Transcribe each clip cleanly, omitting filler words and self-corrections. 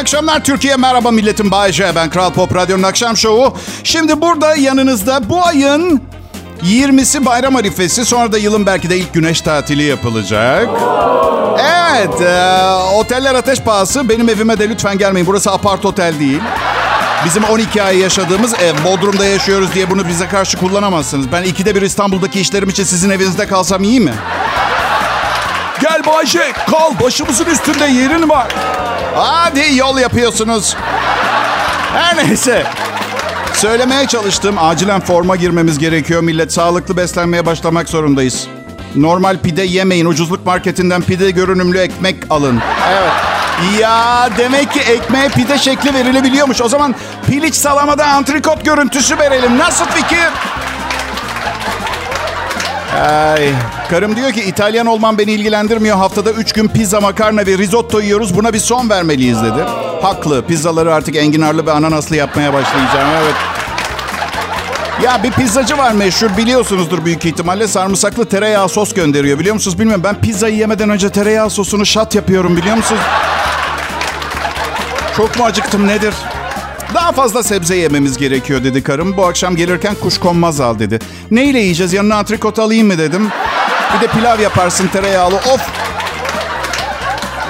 akşamlar Türkiye. Merhaba milletim. Bayece. Ben Kral Pop Radyo'nun akşam şovu. Şimdi burada yanınızda bu ayın 20'si bayram arifesi. Sonra da yılın belki de ilk güneş tatili yapılacak. Evet. Oteller ateş pahası. Benim evime de lütfen gelmeyin. Burası apart otel değil. Bizim 12 ay yaşadığımız ev. Bodrum'da yaşıyoruz diye bunu bize karşı kullanamazsınız. Ben 2'de 1 İstanbul'daki işlerim için sizin evinizde kalsam iyi mi? Gel Bayşe, kal. Başımızın üstünde yerin var. Hadi yol yapıyorsunuz. Her neyse. Söylemeye çalıştım. Acilen forma girmemiz gerekiyor millet. Sağlıklı beslenmeye başlamak zorundayız. Normal pide yemeyin. Ucuzluk marketinden pide görünümlü ekmek alın. Evet. Ya demek ki ekmeğe pide şekli verilebiliyormuş. O zaman piliç salamada antrikot görüntüsü verelim. Nasıl fikir? Ay. Karım diyor ki İtalyan olmam beni ilgilendirmiyor. Haftada 3 gün pizza, makarna ve risotto yiyoruz. Buna bir son vermeliyiz dedi. Haklı. Pizzaları artık enginarlı ve ananaslı yapmaya başlayacağım. Evet. Ya bir pizzacı var meşhur, biliyorsunuzdur büyük ihtimalle. Sarımsaklı tereyağı sos gönderiyor, biliyor musunuz bilmiyorum. Ben pizzayı yemeden önce tereyağı sosunu şat yapıyorum, biliyor musunuz? Çok mu acıktım nedir? Daha fazla sebze yememiz gerekiyor dedi karım. Bu akşam gelirken kuşkonmaz al dedi. Neyle yiyeceğiz? Yanına antrikot alayım mı dedim. Bir de pilav yaparsın tereyağlı. Of!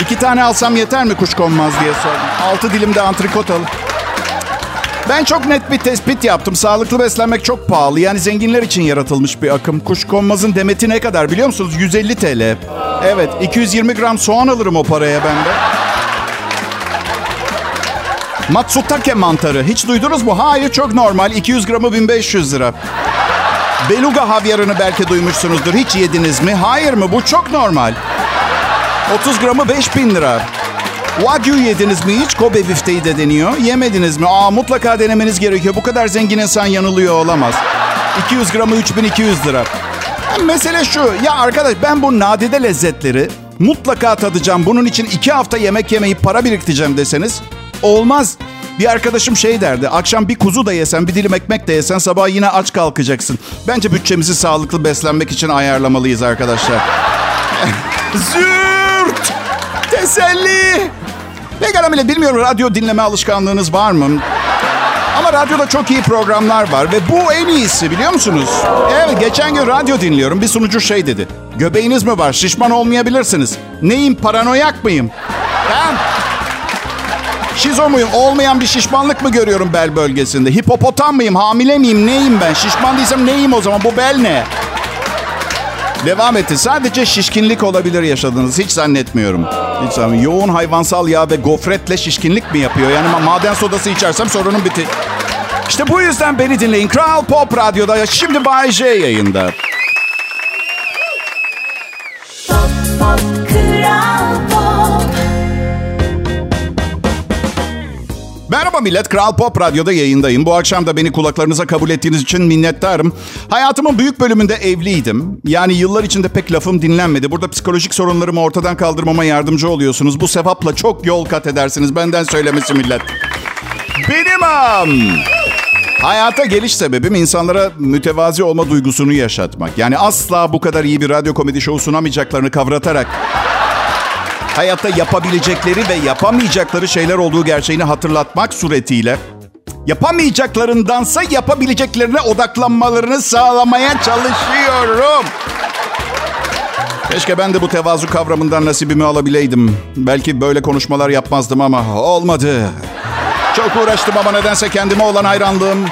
2 tane alsam yeter mi kuşkonmaz diye sordum. 6 dilim de antrikot al. Ben çok net bir tespit yaptım. Sağlıklı beslenmek çok pahalı. Yani zenginler için yaratılmış bir akım. Kuşkonmaz'ın demeti ne kadar biliyor musunuz? 150 TL. Evet, 220 gram soğan alırım o paraya ben de. Matsutake mantarı. Hiç duydunuz mu? Hayır, çok normal. 200 gramı 1500 lira. Beluga havyarını belki duymuşsunuzdur. Hiç yediniz mi? Hayır mı? Bu çok normal. 30 gramı 5000 lira. Wagyu yediniz mi hiç? Kobe bifteği de deniyor. Yemediniz mi? Aa, mutlaka denemeniz gerekiyor. Bu kadar zengin insan yanılıyor olamaz. 200 gramı 3200 lira. Yani mesele şu. Ya arkadaş, ben bu nadide lezzetleri mutlaka tadacağım. Bunun için 2 hafta yemek yemeyip para biriktireceğim deseniz... Olmaz. Bir arkadaşım şey derdi. Akşam bir kuzu da yesen, bir dilim ekmek de yesen sabah yine aç kalkacaksın. Bence bütçemizi sağlıklı beslenmek için ayarlamalıyız arkadaşlar. Zürt! Teselli! Pekala millet, bilmiyorum radyo dinleme alışkanlığınız var mı? Ama radyoda çok iyi programlar var ve bu en iyisi, biliyor musunuz? Evet, geçen gün radyo dinliyorum. Bir sunucu şey dedi. Göbeğiniz mi var? Şişman olmayabilirsiniz. Neyim, paranoyak mıyım? Ben... Şizo muyum? Olmayan bir şişmanlık mı görüyorum bel bölgesinde? Hipopotam mıyım? Hamile miyim? Neyim ben? Şişman değilsem neyim o zaman? Bu bel ne? Devam etti. Sadece şişkinlik olabilir yaşadığınız. Hiç zannetmiyorum. Hiç zannetmiyorum. Yoğun hayvansal yağ ve gofretle şişkinlik mi yapıyor? Yani maden sodası içersem sorunum bitti. İşte bu yüzden beni dinleyin. Kral Pop Radyo'da. Şimdi Bay J yayında. Pop, pop, Kral Pop. Merhaba millet, Kral Pop Radyo'da yayındayım. Bu akşam da beni kulaklarınıza kabul ettiğiniz için minnettarım. Hayatımın büyük bölümünde evliydim. Yani yıllar içinde pek lafım dinlenmedi. Burada psikolojik sorunlarımı ortadan kaldırmama yardımcı oluyorsunuz. Bu sevapla çok yol kat edersiniz. Benden söylemesi millet. Benim am! Hayata geliş sebebim insanlara mütevazi olma duygusunu yaşatmak. Yani asla bu kadar iyi bir radyo komedi şovu sunamayacaklarını kavratarak... Hayatta yapabilecekleri ve yapamayacakları şeyler olduğu gerçeğini hatırlatmak suretiyle yapamayacaklarındansa yapabileceklerine odaklanmalarını sağlamaya çalışıyorum. Keşke ben de bu tevazu kavramından nasibimi alabileydim. Belki böyle konuşmalar yapmazdım ama olmadı. Çok uğraştım ama nedense kendime olan hayranlığım...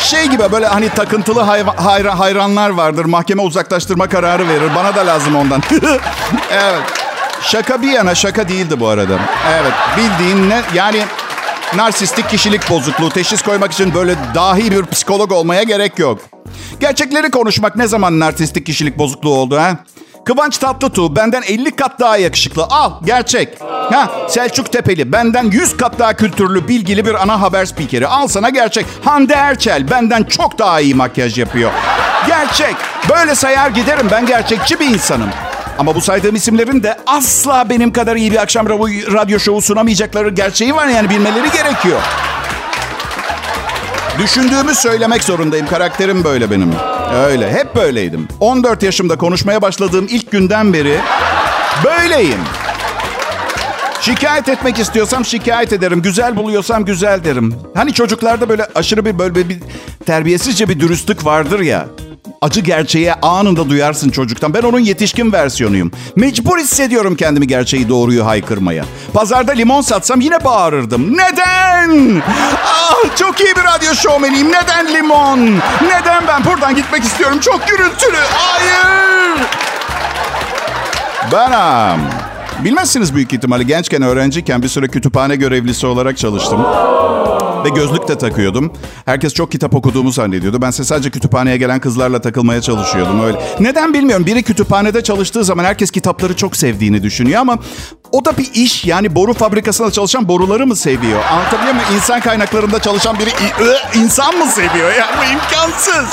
Şey gibi böyle hani takıntılı hayranlar vardır. Mahkeme uzaklaştırma kararı verir. Bana da lazım ondan. Evet. Şaka bir yana, şaka değildi bu arada. Evet, bildiğin ne? Yani narsistik kişilik bozukluğu. Teşhis koymak için böyle dahi bir psikolog olmaya gerek yok. Gerçekleri konuşmak ne zaman narsistik kişilik bozukluğu oldu ha? Kıvanç Tatlıtuğ benden 50 kat daha yakışıklı. Al, gerçek. Ha, Selçuk Tepeli benden 100 kat daha kültürlü, bilgili bir ana haber spikeri. Al sana gerçek. Hande Erçel benden çok daha iyi makyaj yapıyor. Gerçek. Böyle sayar giderim, ben gerçekçi bir insanım. Ama bu saydığım isimlerin de asla benim kadar iyi bir akşam radyo şovu sunamayacakları gerçeği var, yani bilmeleri gerekiyor. Düşündüğümü söylemek zorundayım. Karakterim böyle benim. Öyle. Hep böyleydim. 14 yaşımda konuşmaya başladığım ilk günden beri böyleyim. Şikayet etmek istiyorsam şikayet ederim. Güzel buluyorsam güzel derim. Hani çocuklarda böyle aşırı bir böyle bir terbiyesizce bir dürüstlük vardır ya. Acı gerçeği anında duyarsın çocuktan. Ben onun yetişkin versiyonuyum. Mecbur hissediyorum kendimi gerçeği doğruyu haykırmaya. Pazarda limon satsam yine bağırırdım. Neden? Ah, çok iyi bir radyo şovmeniyim. Neden limon? Neden ben buradan gitmek istiyorum? Çok gürültülü. Hayır. Benim. Bilmezsiniz büyük ihtimalle gençken, öğrenciyken bir süre kütüphane görevlisi olarak çalıştım. Ve gözlük de takıyordum. Herkes çok kitap okuduğumu zannediyordu. Ben sadece kütüphaneye gelen kızlarla takılmaya çalışıyordum öyle. Neden bilmiyorum. Biri kütüphanede çalıştığı zaman herkes kitapları çok sevdiğini düşünüyor ama o da bir iş. Yani boru fabrikasında çalışan boruları mı seviyor? Anlatabiliyor muyum? İnsan kaynaklarında çalışan biri insan mı seviyor? Ya bu imkansız.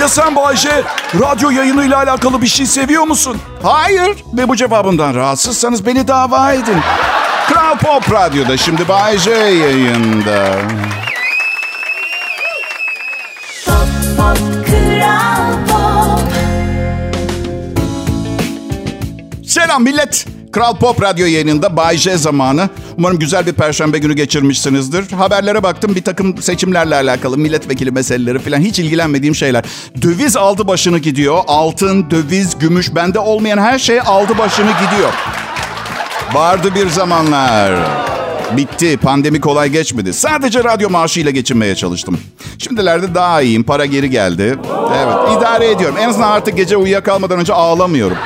Ya sen bu Ayşe, radyo yayınıyla alakalı bir şey seviyor musun? Hayır. Ve bu cevabımdan rahatsızsanız beni dava edin. Kral Pop Radyo'da şimdi Bayece yayında. Pop, pop, Kral Pop. Selam millet. Kral Pop Radyo yayınında Bayece zamanı. Umarım güzel bir perşembe günü geçirmişsinizdir. Haberlere baktım, bir takım seçimlerle alakalı, milletvekili meseleleri falan, hiç ilgilenmediğim şeyler. Döviz aldı başını gidiyor. Altın, döviz, gümüş, bende olmayan her şey aldı başını gidiyor. Vardı bir zamanlar. Bitti. Pandemi kolay geçmedi. Sadece radyo maaşıyla geçinmeye çalıştım. Şimdilerde daha iyiyim. Para geri geldi. Evet. İdare ediyorum. En azından artık gece uyuyakalmadan önce ağlamıyorum.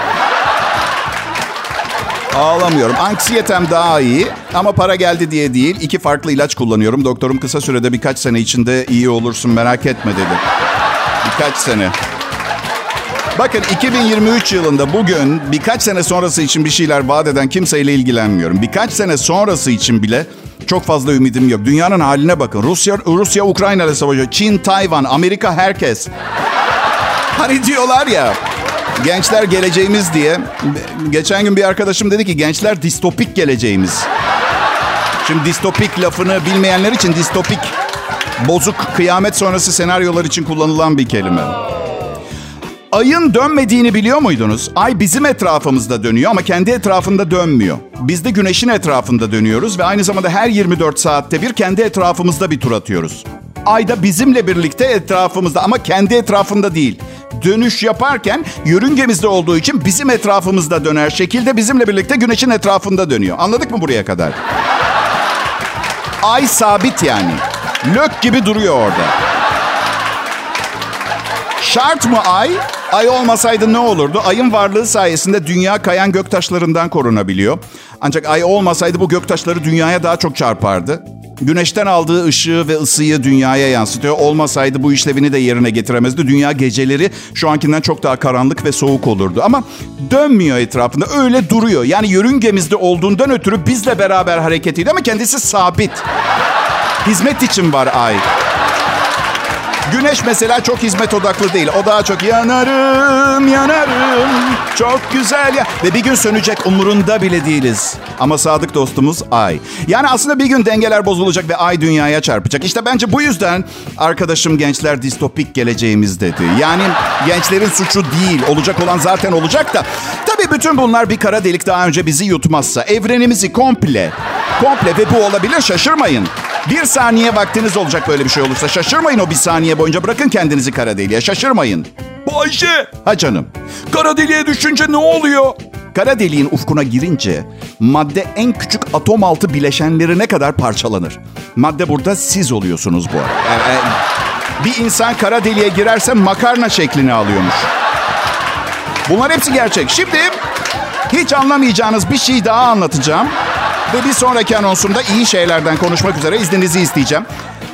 Ağlamıyorum. Anksiyetem daha iyi. Ama para geldi diye değil. 2 farklı ilaç kullanıyorum. Doktorum kısa sürede birkaç sene içinde iyi olursun merak etme dedi. Birkaç sene. Bakın 2023 yılında bugün birkaç sene sonrası için bir şeyler vaat eden kimseyle ilgilenmiyorum. Birkaç sene sonrası için bile çok fazla ümidim yok. Dünyanın haline bakın. Rusya Ukrayna'da savaşıyor. Çin, Tayvan, Amerika herkes. Hani diyorlar ya gençler geleceğimiz diye. Geçen gün bir arkadaşım dedi ki gençler distopik geleceğimiz. Şimdi distopik lafını bilmeyenler için distopik bozuk kıyamet sonrası senaryolar için kullanılan bir kelime. Ayın dönmediğini biliyor muydunuz? Ay bizim etrafımızda dönüyor ama kendi etrafında dönmüyor. Biz de güneşin etrafında dönüyoruz ve aynı zamanda her 24 saatte bir kendi etrafımızda bir tur atıyoruz. Ay da bizimle birlikte etrafımızda ama kendi etrafında değil. Dönüş yaparken yörüngemizde olduğu için bizim etrafımızda döner şekilde bizimle birlikte güneşin etrafında dönüyor. Anladık mı buraya kadar? Ay sabit yani. Lök gibi duruyor orada. Şart mı ay? Ay olmasaydı ne olurdu? Ayın varlığı sayesinde dünya kayan göktaşlarından korunabiliyor. Ancak ay olmasaydı bu göktaşları dünyaya daha çok çarpardı. Güneşten aldığı ışığı ve ısıyı dünyaya yansıtıyor. Olmasaydı bu işlevini de yerine getiremezdi. Dünya geceleri şu ankinden çok daha karanlık ve soğuk olurdu. Ama dönmüyor etrafında, öyle duruyor. Yani yörüngemizde olduğundan ötürü bizle beraber hareket ediyor ama kendisi sabit. Hizmet için var ay. Güneş mesela çok hizmet odaklı değil. O daha çok yanarım, çok güzel ya. Ve bir gün sönecek umurunda bile değiliz. Ama sadık dostumuz ay. Yani aslında bir gün dengeler bozulacak ve ay dünyaya çarpacak. İşte bence bu yüzden arkadaşım gençler distopik geleceğimiz dedi. Yani gençlerin suçu değil. Olacak olan zaten olacak da. Tabii bütün bunlar bir kara delik daha önce bizi yutmazsa. Evrenimizi komple ve bu olabilir, şaşırmayın. 1 saniye vaktiniz olacak böyle bir şey olursa. Şaşırmayın o 1 saniye boyunca. Bırakın kendinizi kara deliğe. Şaşırmayın. Bu Ayşe. Ha canım. Kara deliğe düşünce ne oluyor? Kara deliğin ufkuna girince madde en küçük atom altı bileşenlerine kadar parçalanır. Madde burada siz oluyorsunuz bu arada. Yani bir insan kara deliğe girerse makarna şeklini alıyormuş. Bunlar hepsi gerçek. Şimdi hiç anlamayacağınız bir şey daha anlatacağım. Ve bir sonraki anonsumda iyi şeylerden konuşmak üzere izninizi isteyeceğim.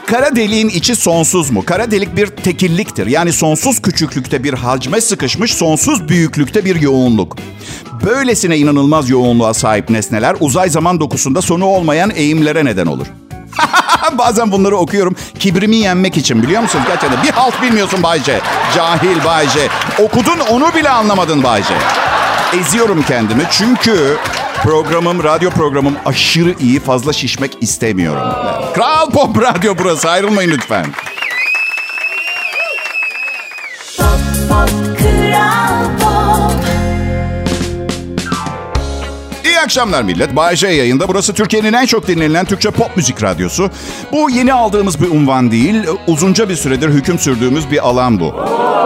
Kara deliğin içi sonsuz mu? Kara delik bir tekilliktir. Yani sonsuz küçüklükte bir hacme sıkışmış, sonsuz büyüklükte bir yoğunluk. Böylesine inanılmaz yoğunluğa sahip nesneler uzay zaman dokusunda sonu olmayan eğimlere neden olur. Bazen bunları okuyorum. Kibrimi yenmek için, biliyor musunuz? Gerçekten bir halt bilmiyorsun Bayce. Cahil Bayce. Okudun onu bile anlamadın Bayce. Eziyorum kendimi çünkü... Radyo programım aşırı iyi. Fazla şişmek istemiyorum. Kral Pop Radyo burası. Ayrılmayın lütfen. Pop, pop, Kral Pop. İyi akşamlar millet. Bay J yayında. Burası Türkiye'nin en çok dinlenilen Türkçe pop müzik radyosu. Bu yeni aldığımız bir unvan değil, uzunca bir süredir hüküm sürdüğümüz bir alan bu.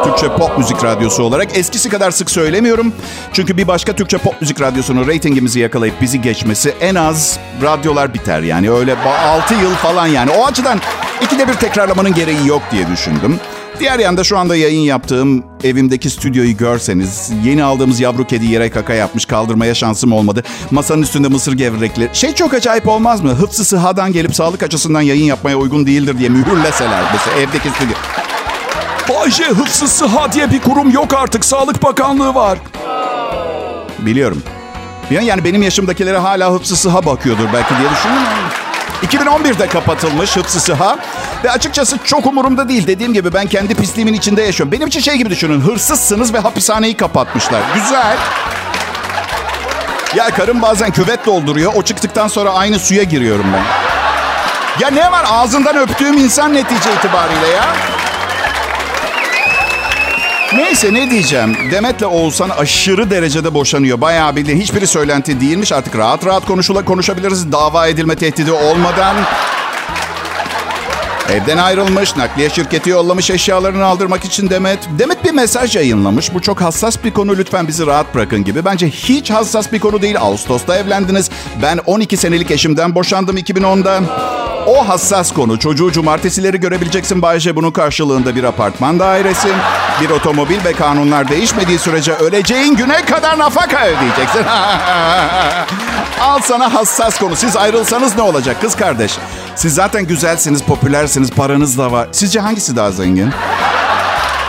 Türkçe pop müzik radyosu olarak eskisi kadar sık söylemiyorum. Çünkü bir başka Türkçe pop müzik radyosunun reytingimizi yakalayıp bizi geçmesi en az radyolar biter. Yani öyle 6 yıl falan yani. O açıdan ikide bir tekrarlamanın gereği yok diye düşündüm. Diğer yanda şu anda yayın yaptığım evimdeki stüdyoyu görseniz, yeni aldığımız yavru kedi yere kaka yapmış, kaldırmaya şansım olmadı. Masanın üstünde mısır gevrekli. Şey çok acayip olmaz mı? Hıfzı sıhadan gelip sağlık açısından yayın yapmaya uygun değildir diye mühürleseler mesela evdeki stüdyo. Ayşe, Hıfzı Sıha diye bir kurum yok artık. Sağlık Bakanlığı var. Biliyorum. Yani benim yaşımdakilere hala Hıfzı Sıha bakıyordur belki diye düşünüyorum. 2011'de kapatılmış Hıfzı Sıha ve açıkçası çok umurumda değil. Dediğim gibi ben kendi pisliğimin içinde yaşıyorum. Benim için şey gibi düşünün, hırsızsınız ve hapishaneyi kapatmışlar. Güzel. Ya karım bazen küvet dolduruyor, o çıktıktan sonra aynı suya giriyorum ben. Ya ne var, ağzından öptüğüm insan netice itibariyle ya. Neyse, ne diyeceğim? Demet'le Oğuzhan aşırı derecede boşanıyor. Bayağı bildiğin, hiçbir söylenti değilmiş. Artık rahat rahat konuşabiliriz. Dava edilme tehdidi olmadan. Evden ayrılmış. Nakliye şirketi yollamış eşyalarını aldırmak için Demet. Demet bir mesaj yayınlamış. Bu çok hassas bir konu. Lütfen bizi rahat bırakın gibi. Bence hiç hassas bir konu değil. Ağustos'ta evlendiniz. Ben 12 senelik eşimden boşandım 2010'da. O hassas konu. Çocuğu cumartesileri görebileceksin Bayce. Bunun karşılığında bir apartman dairesi, bir otomobil ve kanunlar değişmediği sürece öleceğin güne kadar nafaka ödeyeceksin. Al sana hassas konu. Siz ayrılsanız ne olacak kız kardeş? Siz zaten güzelsiniz, popülersiniz, paranız da var. Sizce hangisi daha zengin?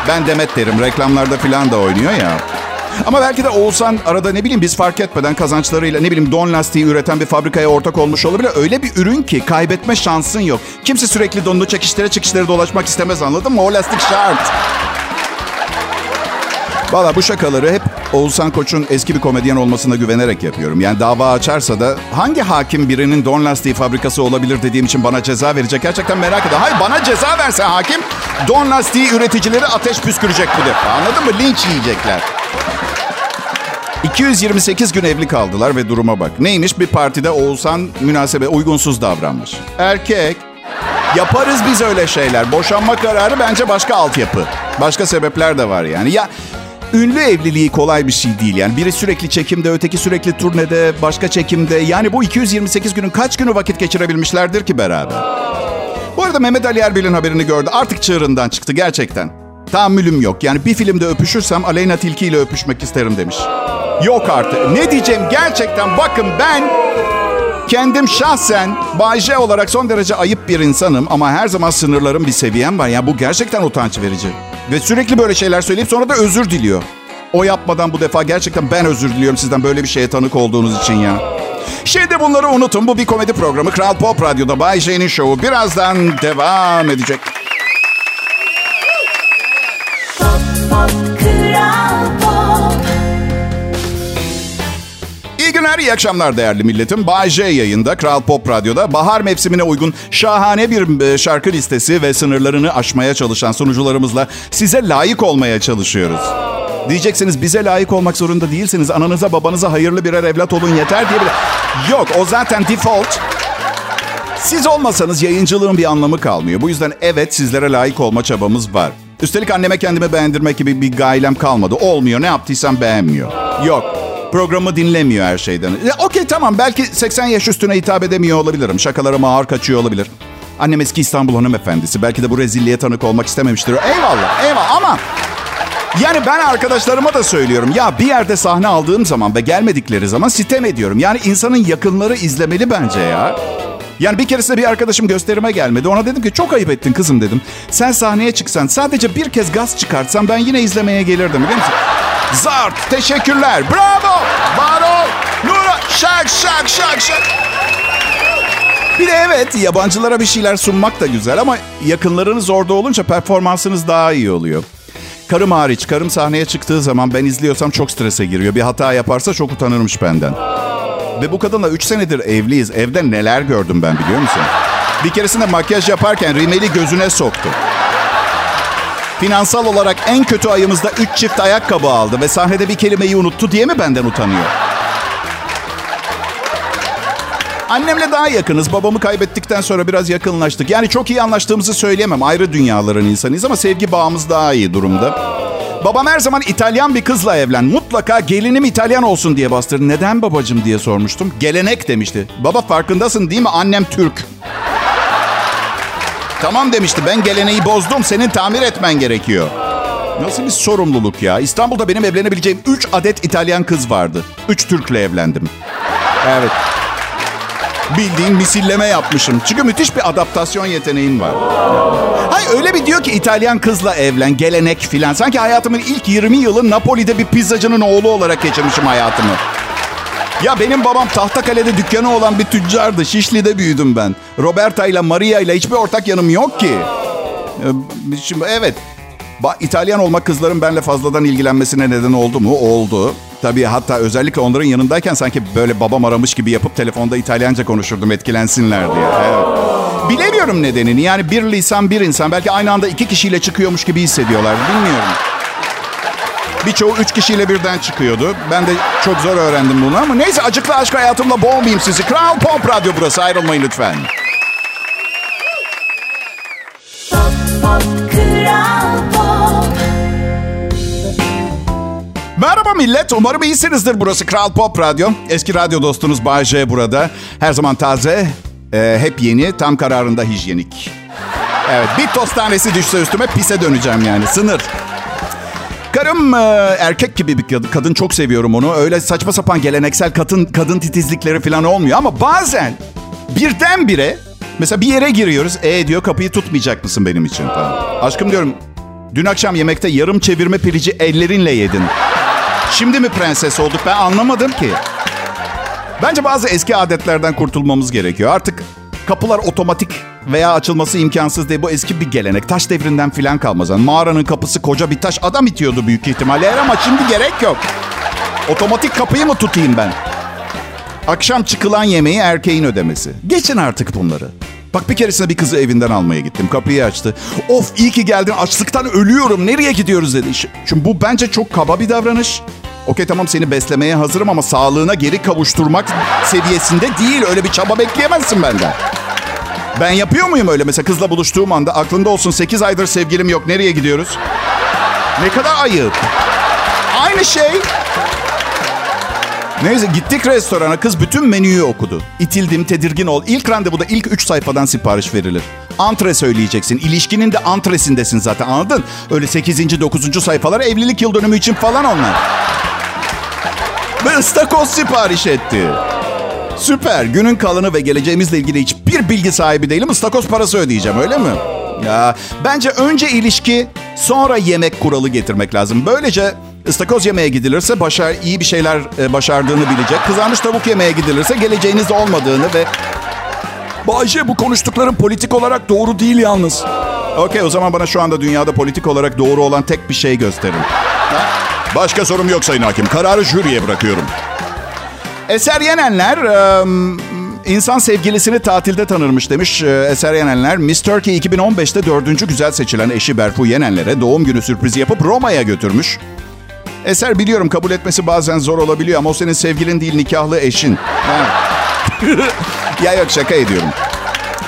Ben Demet derim. Reklamlarda falan da oynuyor ya. Ama belki de Oğuzhan arada biz fark etmeden kazançlarıyla don lastiği üreten bir fabrikaya ortak olmuş olabilir. Öyle bir ürün ki kaybetme şansın yok. Kimse sürekli donunu çekişlere dolaşmak istemez, anladın mı? O lastik şart. Valla bu şakaları hep Oğuzhan Koç'un eski bir komedyen olmasına güvenerek yapıyorum. Yani dava açarsa da hangi hakim birinin don lastiği fabrikası olabilir dediğim için bana ceza verecek? Gerçekten merak ediyorum. Hayır, bana ceza verse hakim, don lastiği üreticileri ateş püskürecek bu defa. Anladın mı? Linç yiyecekler. 228 gün evli kaldılar ve duruma bak. Neymiş? Bir partide Oğuzhan uygunsuz davranmış. Erkek. Yaparız biz öyle şeyler. Boşanma kararı bence başka altyapı. Başka sebepler de var yani. Ya ünlü evliliği kolay bir şey değil yani. Biri sürekli çekimde, öteki sürekli turnede, başka çekimde. Yani bu 228 günün kaç günü vakit geçirebilmişlerdir ki beraber? Bu arada Mehmet Ali Erbil'in haberini gördü. Artık çığırından çıktı gerçekten. Tahammülüm yok. Yani bir filmde öpüşürsem Aleyna Tilki ile öpüşmek isterim demiş. Yok artık. Ne diyeceğim gerçekten? Bakın ben kendim şahsen Bay J olarak son derece ayıp bir insanım. Ama her zaman sınırlarım, bir seviyem var. Yani bu gerçekten utanç verici. Ve sürekli böyle şeyler söyleyip sonra da özür diliyor. O yapmadan bu defa gerçekten ben özür diliyorum sizden böyle bir şeye tanık olduğunuz için ya. Şimdi bunları unutun. Bu bir komedi programı. Kral Pop Radyo'da Bay J'nin şovu birazdan devam edecek. İyi akşamlar değerli milletim. Bay J yayında, Kral Pop Radyo'da bahar mevsimine uygun şahane bir şarkı listesi ve sınırlarını aşmaya çalışan sunucularımızla size layık olmaya çalışıyoruz. Diyeceksiniz bize layık olmak zorunda değilsiniz. Ananıza babanıza hayırlı birer evlat olun yeter diye bile. Yok, o zaten default. Siz olmasanız yayıncılığın bir anlamı kalmıyor. Bu yüzden evet, sizlere layık olma çabamız var. Üstelik anneme kendimi beğendirmek gibi bir gailem kalmadı. Olmuyor, ne yaptıysam beğenmiyor. Yok. Programı dinlemiyor her şeyden. Okey, tamam, belki 80 yaş üstüne hitap edemiyor olabilirim. Şakalarım ağır kaçıyor olabilir. Annem eski İstanbul hanımefendisi. Belki de bu rezilliğe tanık olmak istememiştir. Eyvallah ama yani ben arkadaşlarıma da söylüyorum. Ya bir yerde sahne aldığım zaman ve gelmedikleri zaman sitem ediyorum. Yani insanın yakınları izlemeli bence ya. Yani bir keresinde bir arkadaşım gösterime gelmedi. Ona dedim ki çok ayıp ettin kızım dedim. Sen sahneye çıksan, sadece bir kez gaz çıkartsan ben yine izlemeye gelirdim, biliyor musun? Zart, teşekkürler, bravo, var ol, nura, şak. Bir de evet, yabancılara bir şeyler sunmak da güzel ama yakınlarınız orada olunca performansınız daha iyi oluyor. Karım hariç, karım sahneye çıktığı zaman ben izliyorsam çok strese giriyor. Bir hata yaparsa çok utanırmış benden. Ve bu kadınla 3 senedir evliyiz. Evde neler gördüm ben, biliyor musun? Bir keresinde makyaj yaparken rimeli gözüne soktu. Finansal olarak en kötü ayımızda 3 çift ayakkabı aldı ve sahnede bir kelimeyi unuttu diye mi benden utanıyor? Annemle daha yakınız. Babamı kaybettikten sonra biraz yakınlaştık. Yani çok iyi anlaştığımızı söyleyemem. Ayrı dünyaların insanıyız ama sevgi bağımız daha iyi durumda. Babam her zaman İtalyan bir kızla evlen. Mutlaka gelinim İtalyan olsun diye bastırdı. Neden babacığım diye sormuştum. Gelenek demişti. Baba farkındasın değil mi? Annem Türk. Tamam demişti. Ben geleneği bozdum. Senin tamir etmen gerekiyor. Nasıl bir sorumluluk ya? İstanbul'da benim evlenebileceğim 3 adet İtalyan kız vardı. 3 Türk'le evlendim. Evet. Bildiğin misilleme yapmışım. Çünkü müthiş bir adaptasyon yeteneğim var. Hayır öyle bir diyor ki İtalyan kızla evlen, gelenek filan. Sanki hayatımın ilk 20 yılı Napoli'de bir pizzacının oğlu olarak geçirmişim hayatımı. Ya benim babam Tahtakale'de dükkanı olan bir tüccardı. Şişli'de büyüdüm ben. Roberta'yla, Maria'yla hiçbir ortak yanım yok ki. Şimdi evet. İtalyan olmak kızların benimle fazladan ilgilenmesine neden oldu mu? Oldu. Tabii hatta özellikle onların yanındayken sanki böyle babam aramış gibi yapıp telefonda İtalyanca konuşurdum etkilensinler diye. Evet. Bilemiyorum nedenini. Yani bir lisan bir insan. Belki aynı anda 2 kişiyle çıkıyormuş gibi hissediyorlar. Bilmiyorum. Birçoğu 3 kişiyle birden çıkıyordu. Ben de çok zor öğrendim bunu ama neyse acıklı aşk hayatımla boğmayayım sizi. Kral Pop Radyo burası. Ayrılmayın lütfen. Pop, pop, Kral Pop. Merhaba millet, umarım iyisinizdir. Burası Kral Pop Radyo. Eski radyo dostunuz Bay J burada. Her zaman taze, hep yeni, tam kararında hijyenik. Evet, bir toz tanesi düşse üstüme pise döneceğim yani, sınır. Karım erkek gibi bir kadın, çok seviyorum onu. Öyle saçma sapan geleneksel kadın titizlikleri falan olmuyor. Ama bazen birdenbire, mesela bir yere giriyoruz. Diyor, kapıyı tutmayacak mısın benim için falan. Aşkım diyorum, dün akşam yemekte yarım çevirme pirici ellerinle yedin. Şimdi mi prenses olduk? Ben anlamadım ki. Bence bazı eski adetlerden kurtulmamız gerekiyor. Artık kapılar otomatik veya açılması imkansız diye, bu eski bir gelenek. Taş devrinden filan kalmaz. Yani mağaranın kapısı koca bir taş, adam itiyordu büyük ihtimalle. Eğer ama şimdi gerek yok. Otomatik kapıyı mı tutayım ben? Akşam çıkılan yemeği erkeğin ödemesi. Geçin artık bunları. Bak bir keresinde bir kızı evinden almaya gittim. Kapıyı açtı. Of iyi ki geldin, açlıktan ölüyorum, nereye gidiyoruz dedi. Şimdi bu bence çok kaba bir davranış. Okey tamam, seni beslemeye hazırım ama sağlığına geri kavuşturmak seviyesinde değil. Öyle bir çaba bekleyemezsin benden. Ben yapıyor muyum öyle? Mesela kızla buluştuğum anda aklında olsun 8 aydır sevgilim yok, nereye gidiyoruz? Ne kadar ayıp. Aynı şey. Neyse gittik restorana, kız bütün menüyü okudu. İtildim, tedirgin ol. İlk randevuda ilk 3 sayfadan sipariş verilir. Antre söyleyeceksin. İlişkinin de antresindesin zaten, anladın? Öyle 8. 9. sayfalar evlilik yıl dönümü için falan onlar. Ve ıstakoz sipariş etti. Süper. Günün kalanı ve geleceğimizle ilgili hiçbir bilgi sahibi değilim. Istakoz parası ödeyeceğim, öyle mi? Ya bence önce ilişki, sonra yemek kuralı getirmek lazım. Böylece İstakoz yemeye gidilirse iyi bir şeyler başardığını bilecek. Kızarmış tavuk yemeye gidilirse geleceğiniz olmadığını ve... Bayşe, bu konuştukların politik olarak doğru değil yalnız. Okey, o zaman bana şu anda dünyada politik olarak doğru olan tek bir şey gösterin. Ha? Başka sorum yok Sayın Hakim. Kararı jüriye bırakıyorum. Eser Yenenler... İnsan sevgilisini tatilde tanırmış demiş Eser Yenenler. Miss Turkey 2015'te 4. güzel seçilen eşi Berfu Yenenler'e doğum günü sürprizi yapıp Roma'ya götürmüş. Eser, biliyorum kabul etmesi bazen zor olabiliyor ama o senin sevgilin değil, nikahlı eşin. Ya yok, şaka ediyorum.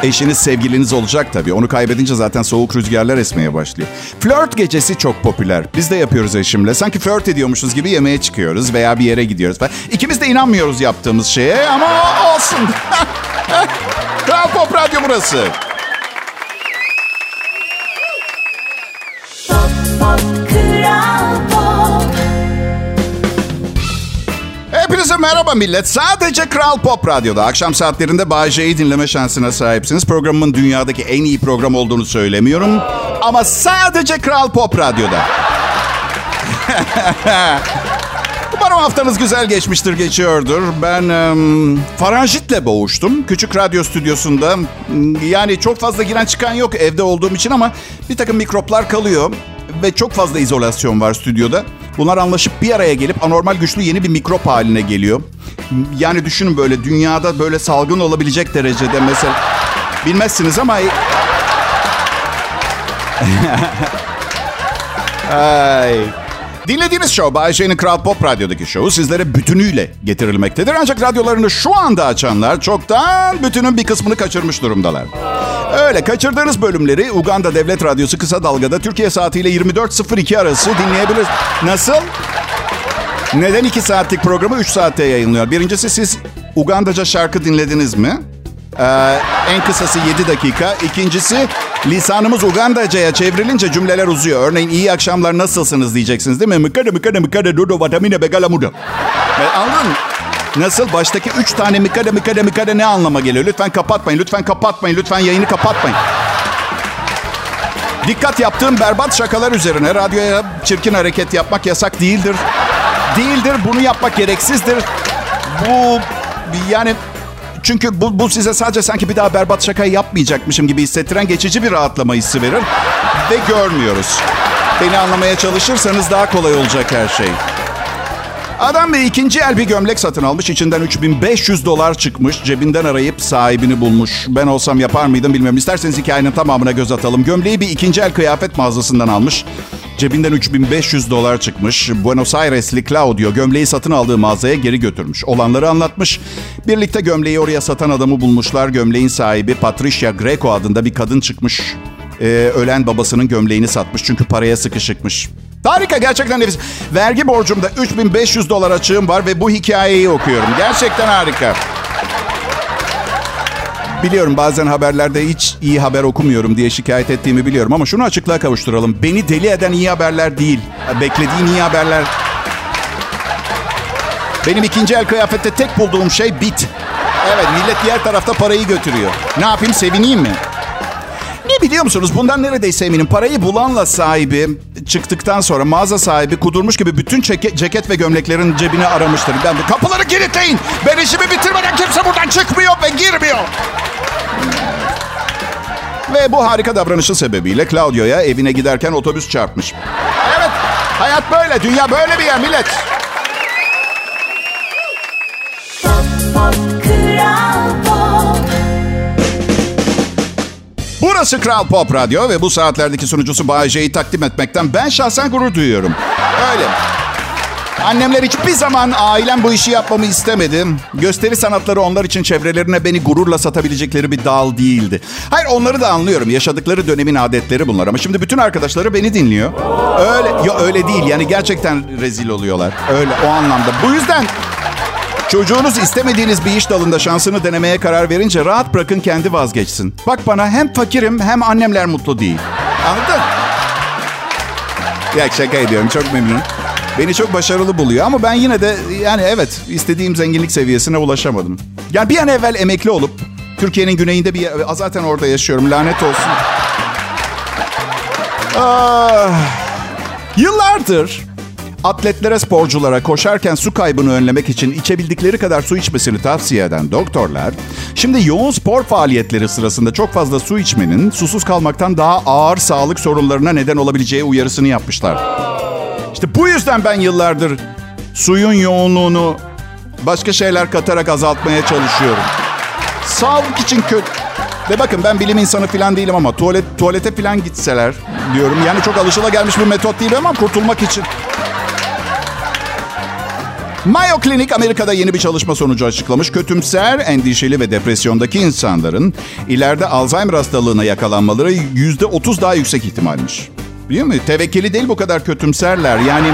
Eşiniz sevgiliniz olacak tabii. Onu kaybedince zaten soğuk rüzgarlar esmeye başlıyor. Flört gecesi çok popüler. Biz de yapıyoruz eşimle. Sanki flört ediyormuşuz gibi yemeğe çıkıyoruz veya bir yere gidiyoruz. İkimiz de inanmıyoruz yaptığımız şeye ama olsun. Kral Pop Radyo burası. Pop, pop, Kral Pop. Hepinize merhaba millet. Sadece Kral Pop Radyo'da akşam saatlerinde Bay J'yi dinleme şansına sahipsiniz. Programımın dünyadaki en iyi program olduğunu söylemiyorum. Ama sadece Kral Pop Radyo'da. Umarım haftanız güzel geçmiştir, geçiyordur. Ben faranjitle boğuştum. Küçük radyo stüdyosunda. Yani çok fazla giren çıkan yok evde olduğum için ama bir takım mikroplar kalıyor. Ve çok fazla izolasyon var stüdyoda. Bunlar anlaşıp bir araya gelip anormal güçlü yeni bir mikrop haline geliyor. Yani düşünün böyle dünyada böyle salgın olabilecek derecede mesela. Bilmezsiniz ama... Ay. Dinlediğiniz show, Ayşe'nin Kral Pop Radyo'daki şovu sizlere bütünüyle getirilmektedir. Ancak radyolarını şu anda açanlar çoktan bütünün bir kısmını kaçırmış durumdalar. Öyle kaçırdığınız bölümleri Uganda Devlet Radyosu kısa dalgada Türkiye saatiyle 24.02 arası dinleyebilirsiniz. Nasıl? Neden 2 saatlik programı 3 saatte yayınlıyor? Birincisi, siz Ugandaca şarkı dinlediniz mi? En kısası 7 dakika. İkincisi, lisanımız Ugandaca'ya çevrilince cümleler uzuyor. Örneğin iyi akşamlar nasılsınız diyeceksiniz değil mi? Mıkade mıkade mıkade dodo vatamine begalamudu. Anladın mı? Nasıl? Baştaki 3 tane mıkade mıkade mıkade ne anlama geliyor? Lütfen kapatmayın, lütfen kapatmayın, lütfen yayını kapatmayın. Dikkat, yaptığım berbat şakalar üzerine radyoya çirkin hareket yapmak yasak değildir. Değildir, bunu yapmak gereksizdir. Bu yani... Çünkü bu size sadece sanki bir daha berbat şaka yapmayacakmışım gibi hissettiren geçici bir rahatlama hissi verir. Ve görmüyoruz. Beni anlamaya çalışırsanız daha kolay olacak her şey. Adam Bey ikinci el bir gömlek satın almış. İçinden $3,500 çıkmış. Cebinden arayıp sahibini bulmuş. Ben olsam yapar mıydım bilmiyorum. İsterseniz hikayenin tamamına göz atalım. Gömleği bir ikinci el kıyafet mağazasından almış. Cebinden $3,500 çıkmış. Buenos Aires'li Claudio gömleği satın aldığı mağazaya geri götürmüş. Olanları anlatmış. Birlikte gömleği oraya satan adamı bulmuşlar. Gömleğin sahibi Patricia Greco adında bir kadın çıkmış. Ölen babasının gömleğini satmış. Çünkü paraya sıkışıkmış. Harika, gerçekten nefis. Vergi borcumda $3,500 açığım var ve bu hikayeyi okuyorum. Gerçekten harika. Biliyorum bazen haberlerde hiç iyi haber okumuyorum diye şikayet ettiğimi biliyorum. Ama şunu açıklığa kavuşturalım. Beni deli eden iyi haberler değil. Beklediğim iyi haberler. Benim ikinci el kıyafette tek bulduğum şey bit. Evet, millet diğer tarafta parayı götürüyor. Ne yapayım, sevineyim mi? Ne biliyor musunuz? Bundan neredeyse eminim. Parayı bulanla sahibi çıktıktan sonra mağaza sahibi kudurmuş gibi bütün ceket ve gömleklerin cebini aramıştır. Ben bu kapıları kilitleyin. Ben işimi bitirmeden kimse buradan çıkmıyor ve girmiyor. Ve bu harika davranışın sebebiyle Claudio'ya evine giderken otobüs çarpmış. Evet, hayat böyle, dünya böyle bir yer millet. Pop, pop, Kral Pop. Burası Kral Pop Radyo ve bu saatlerdeki sunucusu Bayece'yi takdim etmekten ben şahsen gurur duyuyorum. Öyle. Annemler hiçbir zaman ailem bu işi yapmamı istemedi. Gösteri sanatları onlar için çevrelerine beni gururla satabilecekleri bir dal değildi. Hayır, onları da anlıyorum. Yaşadıkları dönemin adetleri bunlar. Ama şimdi bütün arkadaşları beni dinliyor. Öyle, ya öyle değil. Yani gerçekten rezil oluyorlar. Öyle, o anlamda. Bu yüzden çocuğunuz istemediğiniz bir iş dalında şansını denemeye karar verince rahat bırakın, kendi vazgeçsin. Bak bana, hem fakirim hem annemler mutlu değil. Anladın? Ya şaka ediyorum, çok memnunum. Beni çok başarılı buluyor ama ben yine de yani evet, istediğim zenginlik seviyesine ulaşamadım. Yani bir an evvel emekli olup Türkiye'nin güneyinde bir... Zaten orada yaşıyorum, lanet olsun. Yıllardır atletlere, sporculara koşarken su kaybını önlemek için içebildikleri kadar su içmesini tavsiye eden doktorlar... Şimdi yoğun spor faaliyetleri sırasında çok fazla su içmenin susuz kalmaktan daha ağır sağlık sorunlarına neden olabileceği uyarısını yapmışlar. İşte bu yüzden ben yıllardır suyun yoğunluğunu başka şeyler katarak azaltmaya çalışıyorum. Sağlık için kötü. Ve bakın, ben bilim insanı falan değilim ama tuvalete falan gitseler diyorum. Yani çok alışılagelmiş bir metot değil ama kurtulmak için. Mayo Clinic Amerika'da yeni bir çalışma sonucu açıklamış. Kötümser, endişeli ve depresyondaki insanların ileride Alzheimer hastalığına yakalanmaları %30 daha yüksek ihtimalmiş. Biliyor musun? Tevekkeli değil bu kadar kötümserler. Yani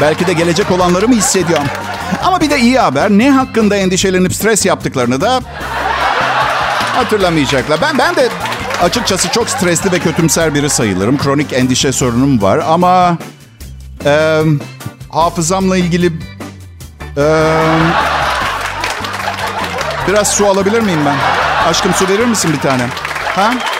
belki de gelecek olanları mı hissediyorum? Ama bir de iyi haber, ne hakkında endişelenip stres yaptıklarını da hatırlamayacaklar. Ben de açıkçası çok stresli ve kötümser biri sayılırım. Kronik endişe sorunum var ama hafızamla ilgili biraz su alabilir miyim ben? Aşkım, su verir misin bir tane? Ha?